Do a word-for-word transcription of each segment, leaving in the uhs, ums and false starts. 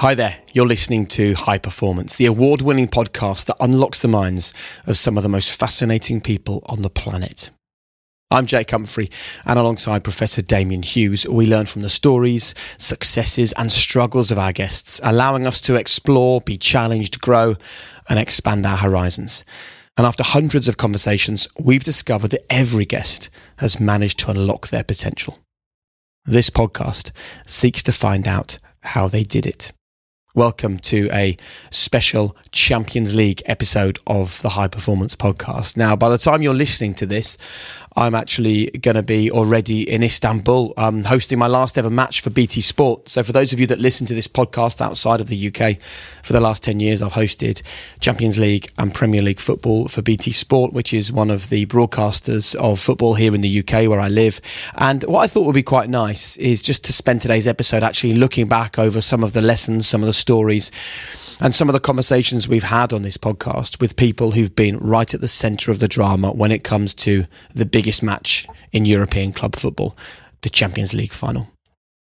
Hi there, you're listening to High Performance, the award-winning podcast that unlocks the minds of some of the most fascinating people on the planet. I'm Jake Humphrey, and alongside Professor Damien Hughes, we learn from the stories, successes and struggles of our guests, allowing us to explore, be challenged, grow and expand our horizons. And after hundreds of conversations, we've discovered that every guest has managed to unlock their potential. This podcast seeks to find out how they did it. Welcome to a special Champions League episode of the High Performance Podcast. Now, by the time you're listening to this, I'm actually going to be already in Istanbul, um, hosting my last ever match for B T Sport. So for those of you that listen to this podcast outside of the U K, for the last ten years, I've hosted Champions League and Premier League football for B T Sport, which is one of the broadcasters of football here in the U K where I live. And what I thought would be quite nice is just to spend today's episode actually looking back over some of the lessons, some of the stories and some of the conversations we've had on this podcast with people who've been right at the centre of the drama when it comes to the biggest match in European club football, the Champions League final.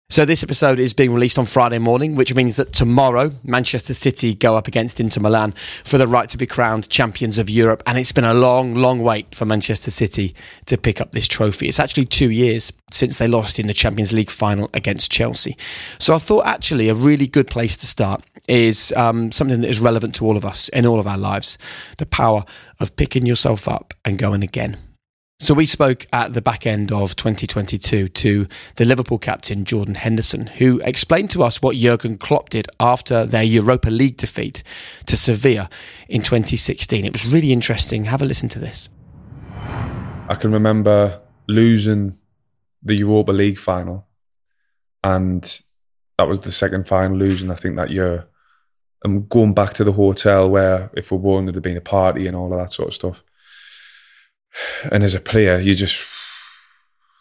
So this episode is being released on Friday morning, which means that tomorrow, Manchester City go up against Inter Milan for the right to be crowned champions of Europe. And it's been a long, long wait for Manchester City to pick up this trophy. It's actually two years since they lost in the Champions League final against Chelsea. So I thought actually a really good place to start is um, something that is relevant to all of us in all of our lives. The power of picking yourself up and going again. So we spoke at the back end of twenty twenty-two to the Liverpool captain, Jordan Henderson, who explained to us what Jurgen Klopp did after their Europa League defeat to Sevilla in twenty sixteen. It was really interesting. Have a listen to this. I can remember losing the Europa League final, and that was the second final losing, I think, that year. And going back to the hotel where if we won, there'd have been a party and all of that sort of stuff. And as a player, you're just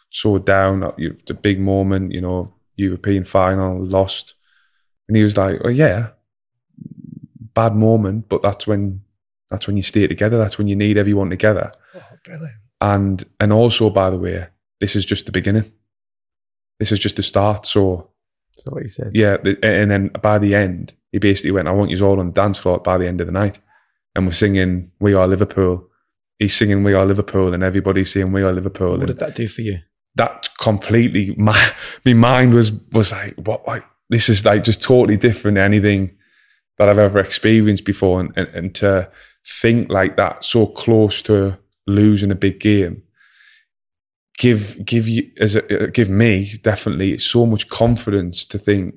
so down. It's a big moment, you know, European final, lost. And he was like, oh yeah, bad moment, but that's when that's when you stay together. That's when you need everyone together. Oh, brilliant. And, and also, by the way, this is just the beginning. This is just the start. So that's what he said. Yeah, and then by the end, he basically went, I want you all on the dance floor by the end of the night. And we're singing, We Are Liverpool. He's singing We Are Liverpool and everybody's saying We Are Liverpool. What and did that do for you? That completely, my, my mind was was like, what? Like, this is like just totally different to anything that I've ever experienced before. And, and, and to think like that, so close to losing a big game, give give you as a, give me definitely so much confidence to think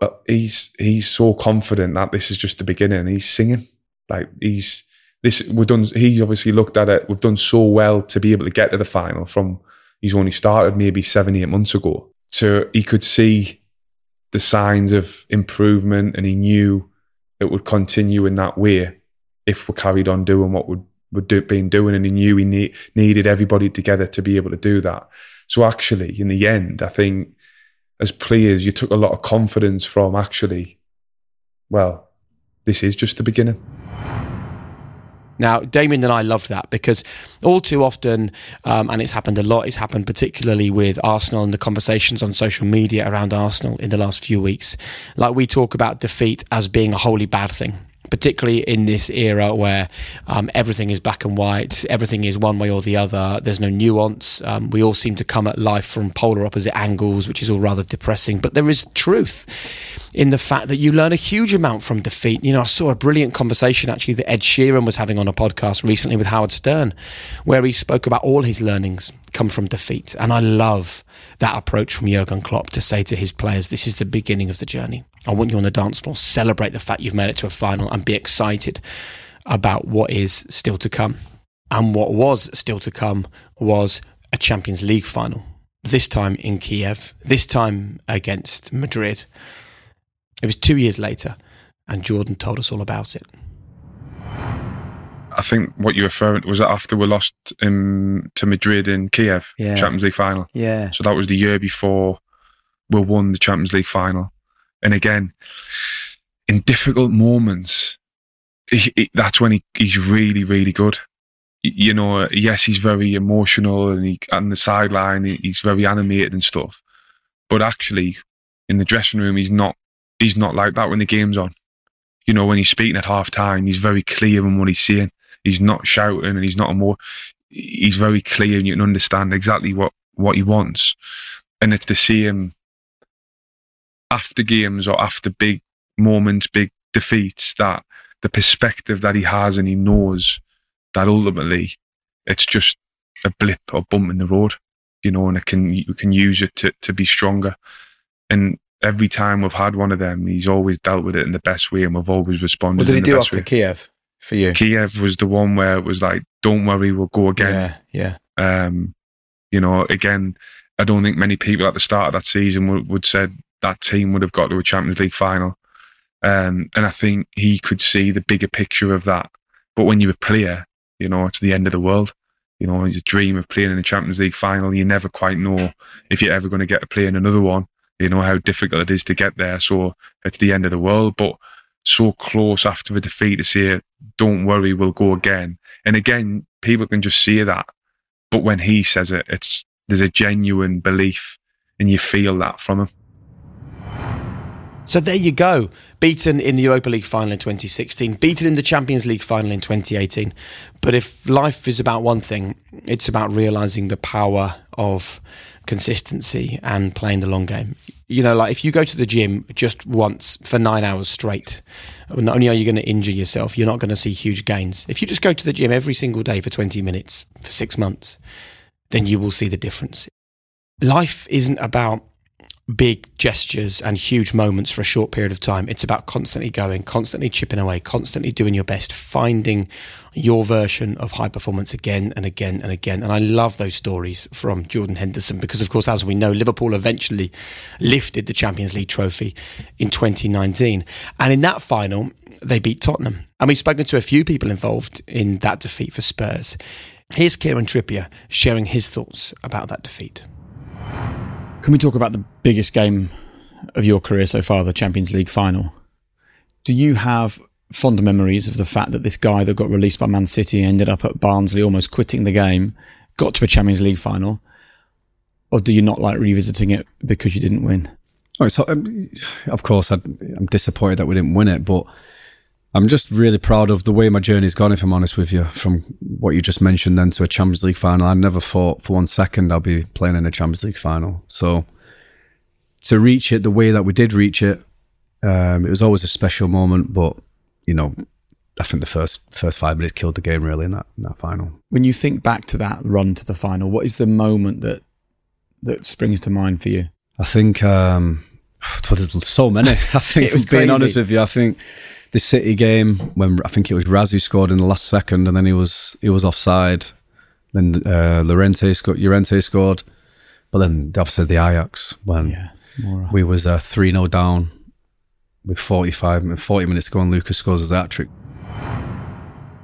But he's he's so confident that this is just the beginning. He's singing like he's this. We've done. He's obviously looked at it. We've done so well to be able to get to the final. From he's only started maybe seven, eight months ago. So he could see the signs of improvement, and he knew it would continue in that way if we carried on doing what we'd would do, been doing, and he knew he need, needed everybody together to be able to do that. So actually, in the end, I think as players, you took a lot of confidence from actually, well, this is just the beginning. Now, Damien and I loved that because all too often, um, and it's happened a lot, it's happened particularly with Arsenal and the conversations on social media around Arsenal in the last few weeks. Like, we talk about defeat as being a wholly bad thing, particularly in this era where um, everything is black and white, everything is one way or the other, there's no nuance, um, we all seem to come at life from polar opposite angles, which is all rather depressing. But there is truth in the fact that you learn a huge amount from defeat. You know, I saw a brilliant conversation actually that Ed Sheeran was having on a podcast recently with Howard Stern, where he spoke about all his learnings come from defeat. And I love that approach from Jurgen Klopp to say to his players, this is the beginning of the journey. I want you on the dance floor. Celebrate the fact you've made it to a final and be excited about what is still to come. And what was still to come was a Champions League final, this time in Kiev, this time against Madrid. It was two years later, and Jordan told us all about it. I think what you're referring to was that after we lost in, to Madrid in Kiev, yeah. Champions League final. Yeah. So that was the year before we won the Champions League final. And again, in difficult moments, he, he, that's when he, he's really, really good. You know, yes, he's very emotional and he, on the sideline, he's very animated and stuff. But actually, in the dressing room, he's not, he's not like that when the game's on. You know, when he's speaking at half-time, he's very clear in what he's saying. He's not shouting and he's not a more... He's very clear and you can understand exactly what, what he wants. And it's the same after games or after big moments, big defeats, that the perspective that he has, and he knows that ultimately it's just a blip or bump in the road, you know, and it can, you can use it to, to be stronger. And every time we've had one of them, he's always dealt with it in the best way and we've always responded. What did he do after Kiev for you? Kiev was the one where it was like, don't worry, we'll go again. Yeah, yeah. Um, you know, again, I don't think many people at the start of that season would, would said that team would have got to a Champions League final. Um, and I think he could see the bigger picture of that. But when you're a player, you know, it's the end of the world. You know, it's a dream of playing in a Champions League final. You never quite know if you're ever going to get to play in another one. You know, how difficult it is to get there. So it's the end of the world, but so close after a defeat to say, don't worry, we'll go again. And again, people can just see that. But when he says it, it's there's a genuine belief and you feel that from him. So there you go. Beaten in the Europa League final in twenty sixteen, beaten in the Champions League final in twenty eighteen. But if life is about one thing, it's about realising the power of consistency and playing the long game. You know, like if you go to the gym just once for nine hours straight, not only are you going to injure yourself, you're not going to see huge gains. If you just go to the gym every single day for twenty minutes, for six months, then you will see the difference. Life isn't about big gestures and huge moments for a short period of time. It's about constantly going, constantly chipping away, constantly doing your best, finding your version of high performance again and again and again. And I love those stories from Jordan Henderson because, of course, as we know, Liverpool eventually lifted the Champions League trophy in twenty nineteen. And in that final, they beat Tottenham. And we've spoken to a few people involved in that defeat for Spurs. Here's Kieran Trippier sharing his thoughts about that defeat. Can we talk about the biggest game of your career so far, the Champions League final? Do you have fond memories of the fact that this guy that got released by Man City and ended up at Barnsley, almost quitting the game, got to a Champions League final? Or do you not like revisiting it because you didn't win? Oh, it's, um, of course, I'd, I'm disappointed that we didn't win it, but I'm just really proud of the way my journey's gone, if I'm honest with you, from what you just mentioned then to a Champions League final. I never thought for one second I'll be playing in a Champions League final. So to reach it the way that we did reach it, um, it was always a special moment. But, you know, I think the first first five minutes killed the game really in that, in that final. When you think back to that run to the final, what is the moment that that springs to mind for you? I think... Um, there's so many. I think, if I'm being honest with you, I think the City game, when I think it was Raz who scored in the last second, and then he was he was offside. Then uh, Llorente scored, Llorente scored, but then obviously the Ajax when yeah, right. we was uh, three nil down with forty-five, forty minutes to go, and Lucas scores his hat trick.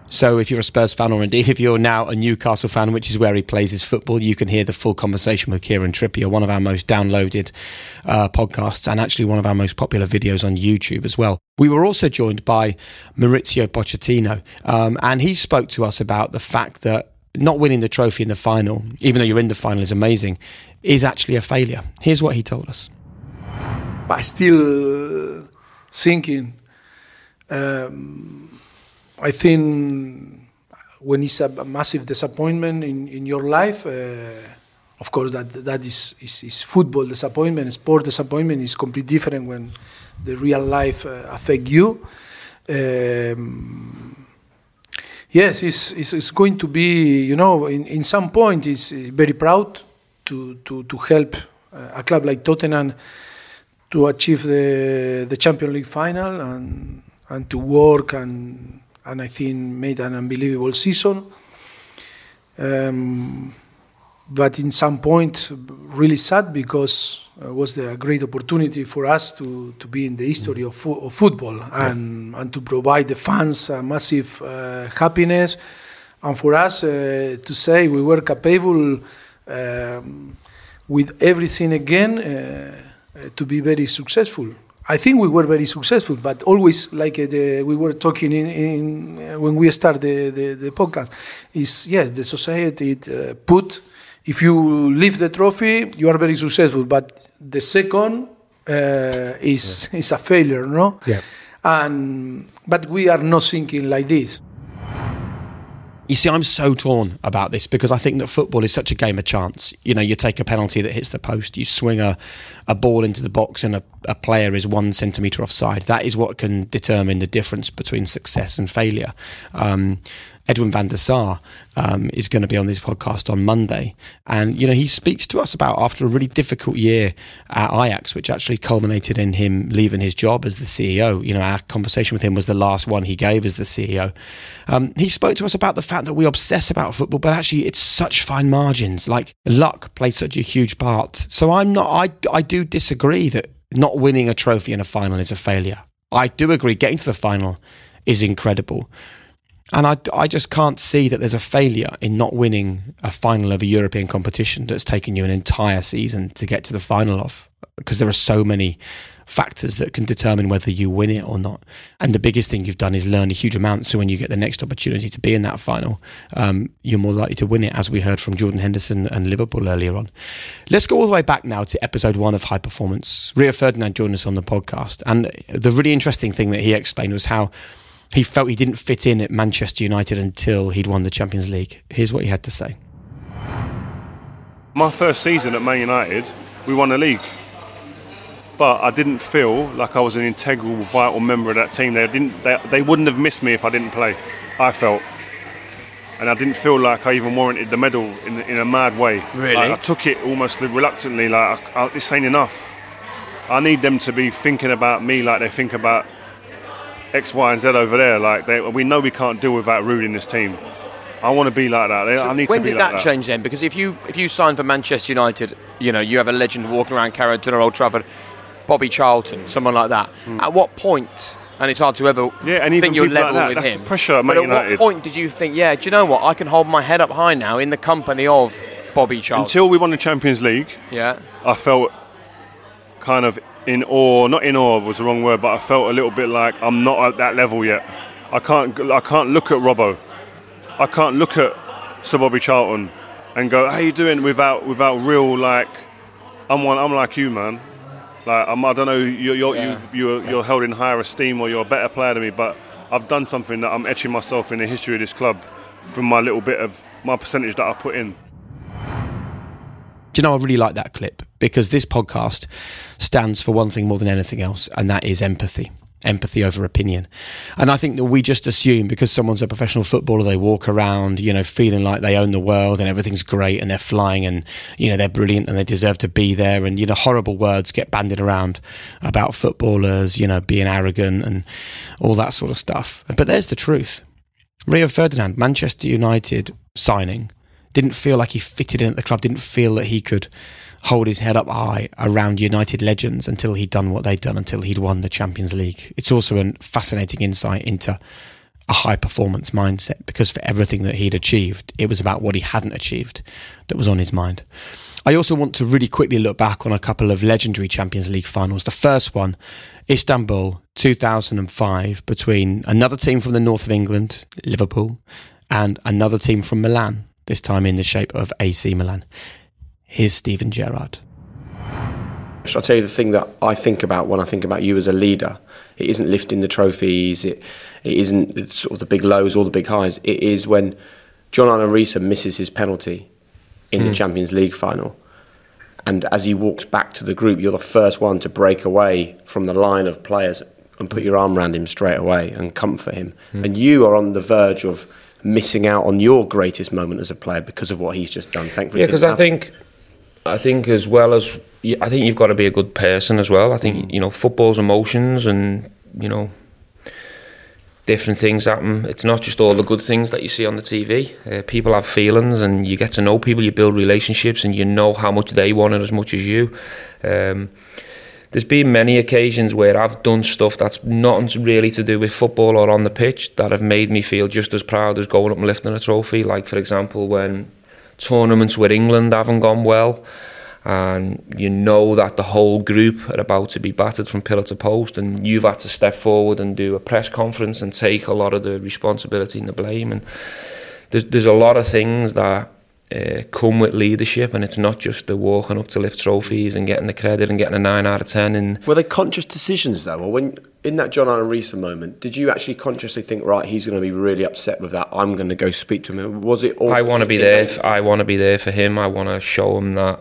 So if you're a Spurs fan, or indeed if you're now a Newcastle fan, which is where he plays his football, you can hear the full conversation with Kieran Trippier, one of our most downloaded uh, podcasts, and actually one of our most popular videos on YouTube as well. We were also joined by Maurizio Pochettino, um, and he spoke to us about the fact that not winning the trophy in the final, even though you're in the final, is amazing, is actually a failure. Here's what he told us. I still thinking... Um I think when it's a massive disappointment in, in your life, uh, of course that that is, is, is football disappointment, sport disappointment is completely different when the real life uh, affect you. Um, yes, it's, it's it's going to be, you know, in, in some point it's very proud to to to help a club like Tottenham to achieve the the Champions League final and and to work and. And I think made an unbelievable season. Um, but in some point, really sad because it was a great opportunity for us to, to be in the history of, fo- of football and, yeah. and to provide the fans a massive uh, happiness. And for us uh, to say we were capable um, with everything again uh, to be very successful. I think we were very successful, but always like uh, the, we were talking in, in uh, when we started the, the, the podcast, is yes, the society uh, put, if you leave the trophy, you are very successful, but the second uh, is yeah. is a failure, no? Yeah. And but we are not thinking like this. You see, I'm so torn about this because I think that football is such a game of chance. You know, you take a penalty that hits the post, you swing a, a ball into the box and a, a player is one centimetre offside. That is what can determine the difference between success and failure. Um, Edwin van der Sar um, is going to be on this podcast on Monday. And, you know, he speaks to us about after a really difficult year at Ajax, which actually culminated in him leaving his job as the C E O. You know, our conversation with him was the last one he gave as the C E O. Um, he spoke to us about the fact that we obsess about football, but actually it's such fine margins. Like luck plays such a huge part. So I'm not, I, I do disagree that not winning a trophy in a final is a failure. I do agree getting to the final is incredible. And I, I just can't see that there's a failure in not winning a final of a European competition that's taken you an entire season to get to the final of, because there are so many factors that can determine whether you win it or not. And the biggest thing you've done is learn a huge amount, so when you get the next opportunity to be in that final, um, you're more likely to win it, as we heard from Jordan Henderson and Liverpool earlier on. Let's go all the way back now to episode one of High Performance. Rio Ferdinand joined us on the podcast, and the really interesting thing that he explained was how he felt he didn't fit in at Manchester United until he'd won the Champions League. Here's what he had to say. My first season at Man United, we won the league. But I didn't feel like I was an integral, vital member of that team. They didn't, they, they wouldn't have missed me if I didn't play, I felt. And I didn't feel like I even warranted the medal in, in a mad way. Really? Like, I took it almost reluctantly, like, I, I, this ain't enough. I need them to be thinking about me like they think about X, Y, and Z over there. Like they, we know we can't do without Rude in this team. I want to be like that. They, so I need to be like that. When did that change then? Because if you if you sign for Manchester United, you know you have a legend walking around Carrington or Old Trafford, Bobby Charlton, someone like that. Mm. At what point? And it's hard to ever yeah, and think you're level like that, with that's him. The pressure at Man United. But at what point did you think? Yeah, do you know what? I can hold my head up high now in the company of Bobby Charlton. Until we won the Champions League. Yeah. I felt kind of. In awe, not in awe was the wrong word, but I felt a little bit like I'm not at that level yet. I can't, I can't look at Robbo. I can't look at Sir Bobby Charlton and go, "How you doing?" Without, without real like, I'm one, I'm like you, man. Like I'm, I don't know, you're, you're, yeah. you, you're, you're held in higher esteem or you're a better player than me, but I've done something that I'm etching myself in the history of this club from my little bit of my percentage that I've put in. Do you know, I really like that clip because this podcast stands for one thing more than anything else, and that is empathy. empathy over opinion. And I think that we just assume because someone's a professional footballer, they walk around, you know, feeling like they own the world and everything's great and they're flying and, you know, they're brilliant and they deserve to be there. And, you know, horrible words get bandied around about footballers, you know, being arrogant and all that sort of stuff. But there's the truth. Rio Ferdinand, Manchester United signing, didn't feel like he fitted in at the club, didn't feel that he could hold his head up high around United legends until he'd done what they'd done, until he'd won the Champions League. It's also a fascinating insight into a high-performance mindset, because for everything that he'd achieved, it was about what he hadn't achieved that was on his mind. I also want to really quickly look back on a couple of legendary Champions League finals. The first one, Istanbul, two thousand five, between another team from the north of England, Liverpool, and another team from Milan, this time in the shape of A C Milan. Here's Steven Gerrard. I'll tell you the thing that I think about when I think about you as a leader. It isn't lifting the trophies. It, it isn't sort of the big lows or the big highs. It is when John Arne Riise misses his penalty in mm. the Champions League final. And as he walks back to the group, you're the first one to break away from the line of players and put your arm around him straight away and comfort him. Mm. And you are on the verge of missing out on your greatest moment as a player because of what he's just done. Thankfully, yeah, because I think, I think as well as I think you've got to be a good person as well. I think, you know, football's emotions and, you know, different things happen. It's not just all the good things that you see on the T V. Uh, people have feelings, and you get to know people, you build relationships, and you know how much they want it as much as you. Um, there's been many occasions where I've done stuff that's not really to do with football or on the pitch that have made me feel just as proud as going up and lifting a trophy. Like, for example, when tournaments with England haven't gone well, and you know that the whole group are about to be battered from pillar to post, and you've had to step forward and do a press conference and take a lot of the responsibility and the blame. And there's, there's a lot of things that uh, come with leadership, and it's not just the walking up to lift trophies and getting the credit and getting a nine out of ten. And were they conscious decisions though? Or when in that John Arne Riise moment, did you actually consciously think, right, he's going to be really upset with that, I'm going to go speak to him? Was it all I want to be there for, I want to be there for him. I want to show him that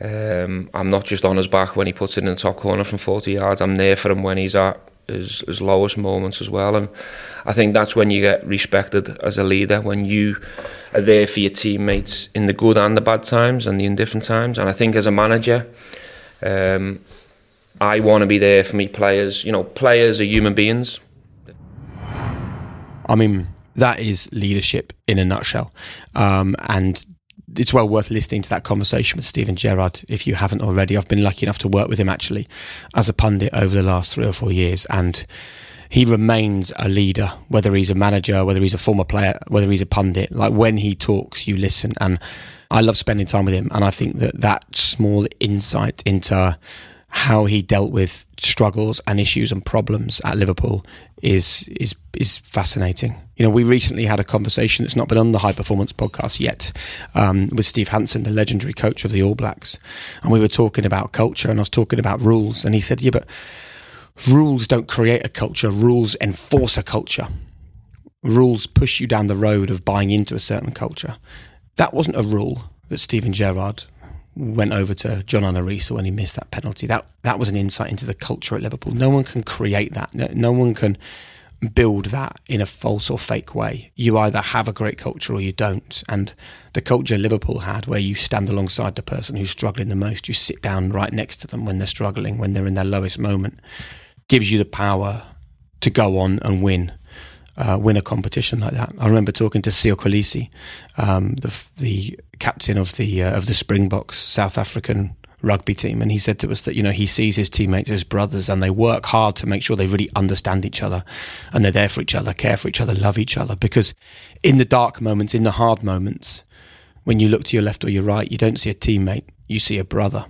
Um, I'm not just on his back when he puts it in the top corner from forty yards. I'm there for him when he's at his, his lowest moments as well. And I think that's when you get respected as a leader, when you are there for your teammates in the good and the bad times and the indifferent times. And I think as a manager, um, I want to be there for me players. You know, players are human beings. I mean, that is leadership in a nutshell. Um, and it's well worth listening to that conversation with Steven Gerrard if you haven't already. I've been lucky enough to work with him actually as a pundit over the last three or four years, and he remains a leader, whether he's a manager, whether he's a former player, whether he's a pundit. Like, when he talks, you listen, and I love spending time with him. And I think that that small insight into how he dealt with struggles and issues and problems at Liverpool is is is fascinating. You know, we recently had a conversation that's not been on the High Performance podcast yet um, with Steve Hansen, the legendary coach of the All Blacks. And we were talking about culture, and I was talking about rules. And he said, yeah, but rules don't create a culture. Rules enforce a culture. Rules push you down the road of buying into a certain culture. That wasn't a rule that Steven Gerrard went over to John Arne Riise when he missed that penalty. That that was an insight into the culture at Liverpool. No one can create that. No, no one can build that in a false or fake way. You either have a great culture or you don't. And the culture Liverpool had, where you stand alongside the person who's struggling the most, you sit down right next to them when they're struggling, when they're in their lowest moment, gives you the power to go on and win. Uh, win a competition like that. I remember talking to Sio Kolisi, um, the the captain of the uh, of the Springboks South African rugby team, and he said to us that, you know, he sees his teammates as brothers, and they work hard to make sure they really understand each other, and they're there for each other, care for each other, love each other. Because in the dark moments, in the hard moments, when you look to your left or your right, you don't see a teammate, you see a brother.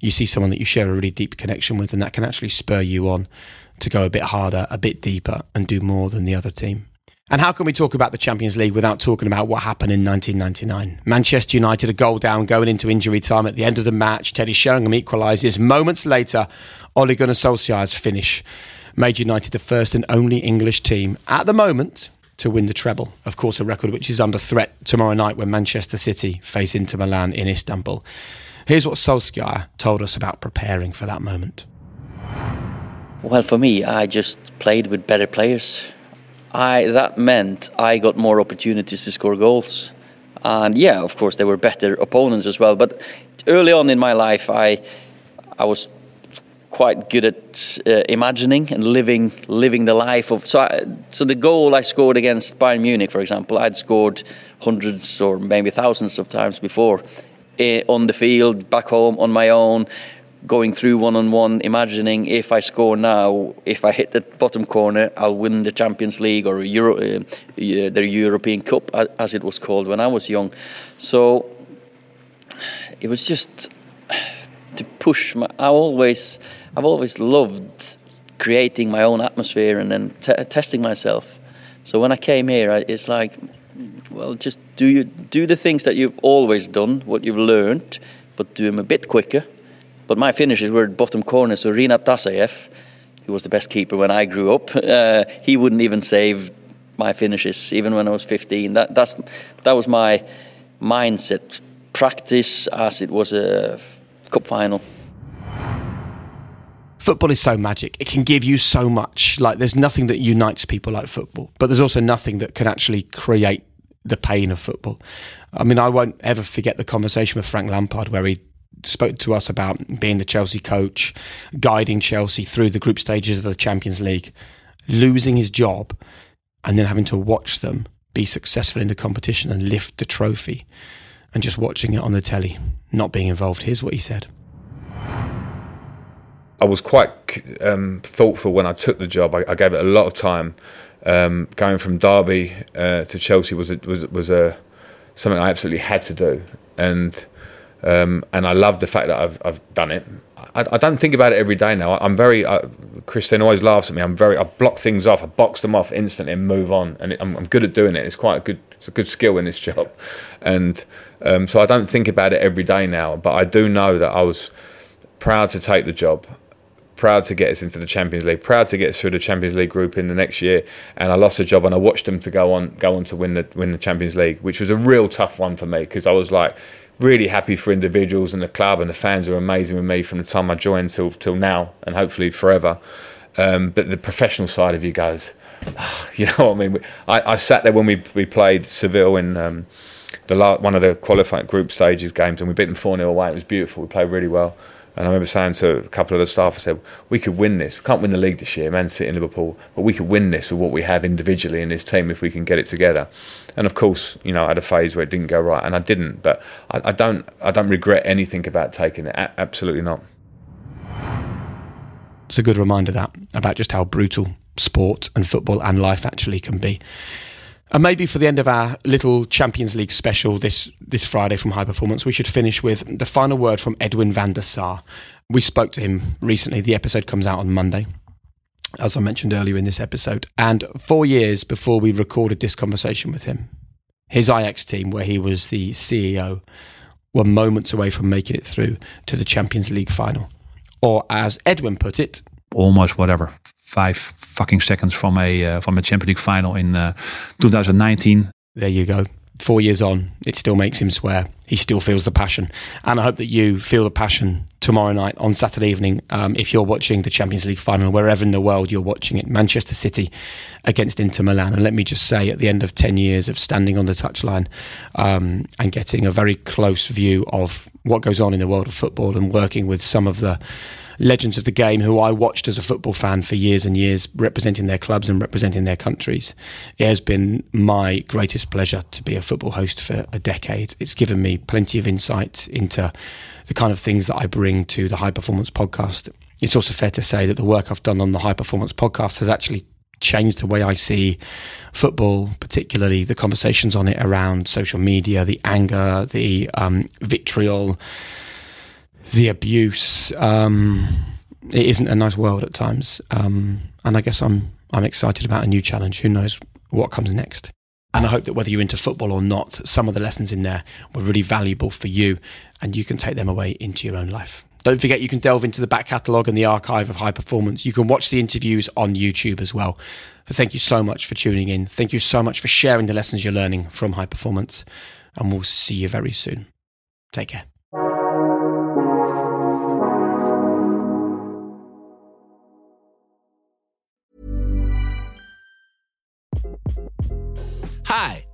You see someone that you share a really deep connection with, and that can actually spur you on to go a bit harder, a bit deeper, and do more than the other team. And how can we talk about the Champions League without talking about what happened in nineteen ninety-nine? Manchester United, a goal down, going into injury time. At the end of the match, Teddy Sheringham equalises. Moments later, Ole Gunnar Solskjaer's finish made United the first and only English team at the moment to win the treble. Of course, a record which is under threat tomorrow night when Manchester City face Inter Milan in Istanbul. Here's what Solskjaer told us about preparing for that moment. Well, for me, I just played with better players. I that meant I got more opportunities to score goals. And yeah, of course, there were better opponents as well. But early on in my life, I I was quite good at uh, imagining and living living the life of. So I, so the goal I scored against Bayern Munich, for example, I'd scored hundreds or maybe thousands of times before eh, on the field, back home, on my own, going through one-on-one, imagining if I score now, if I hit the bottom corner, I'll win the Champions League or Euro, uh, the European Cup, as it was called when I was young. So it was just to push. My, I always, I've always loved creating my own atmosphere and then t- testing myself. So when I came here, I, it's like, well, just do you do the things that you've always done, what you've learned, but do them a bit quicker. But my finishes were at bottom corner, so Rinat Tasayev, who was the best keeper when I grew up, uh, he wouldn't even save my finishes, even when I was fifteen. That that's that was my mindset. Practice as it was a cup final. Football is so magic. It can give you so much. Like, there's nothing that unites people like football, but there's also nothing that can actually create the pain of football. I mean, I won't ever forget the conversation with Frank Lampard where he spoke to us about being the Chelsea coach, guiding Chelsea through the group stages of the Champions League, losing his job and then having to watch them be successful in the competition and lift the trophy, and just watching it on the telly, not being involved. Here's what he said. I was quite um, thoughtful when I took the job. I, I gave it a lot of time. Um, going from Derby uh, to Chelsea was a, was was a something I absolutely had to do. And Um, and I love the fact that I've I've done it. I, I don't think about it every day now. I'm very, I, Christine always laughs at me, I'm very, I block things off, I box them off instantly and move on. And it, I'm, I'm good at doing it. It's quite a good, it's a good skill in this job. And um, so I don't think about it every day now, but I do know that I was proud to take the job, proud to get us into the Champions League, proud to get us through the Champions League group in the next year. And I lost the job and I watched them to go on, go on to win the, win the Champions League, which was a real tough one for me because I was like, really happy for individuals and the club, and the fans are amazing with me from the time I joined till till now, and hopefully forever. Um, but the professional side of you goes, oh, you know what I mean? I, I sat there when we we played Seville in um, the last, one of the qualifying group stages games, and we beat them four nil away. It was beautiful. We played really well. And I remember saying to a couple of the staff, I said, we could win this. We can't win the league this year, Man City and Liverpool, but we could win this with what we have individually in this team if we can get it together. And of course, you know, I had a phase where it didn't go right, and I didn't. But I, I don't I don't regret anything about taking it. A- absolutely not. It's a good reminder, that, about just how brutal sport and football and life actually can be. And maybe for the end of our little Champions League special this, this Friday from High Performance, we should finish with the final word from Edwin van der Sar. We spoke to him recently. The episode comes out on Monday, as I mentioned earlier in this episode. And four years before we recorded this conversation with him, his Ajax team, where he was the C E O, were moments away from making it through to the Champions League final. Or as Edwin put it, almost whatever. Five fucking seconds from a uh, from a Champions League final in uh, two thousand nineteen. There you go. Four years on, it still makes him swear. He still feels the passion. And I hope that you feel the passion tomorrow night on Saturday evening um, if you're watching the Champions League final, wherever in the world you're watching it, Manchester City against Inter Milan. And let me just say, at the end of ten years of standing on the touchline um, and getting a very close view of what goes on in the world of football and working with some of the legends of the game who I watched as a football fan for years and years, representing their clubs and representing their countries, it has been my greatest pleasure to be a football host for a decade. It's given me plenty of insight into the kind of things that I bring to the High Performance podcast. It's also fair to say that the work I've done on the High Performance podcast has actually changed the way I see football, particularly the conversations on it around social media, the anger, the um, vitriol, the abuse. Um, it isn't a nice world at times. Um, and I guess I'm I'm excited about a new challenge. Who knows what comes next? And I hope that whether you're into football or not, some of the lessons in there were really valuable for you and you can take them away into your own life. Don't forget, you can delve into the back catalogue and the archive of High Performance. You can watch the interviews on YouTube as well. But thank you so much for tuning in. Thank you so much for sharing the lessons you're learning from High Performance. And we'll see you very soon. Take care. Hi,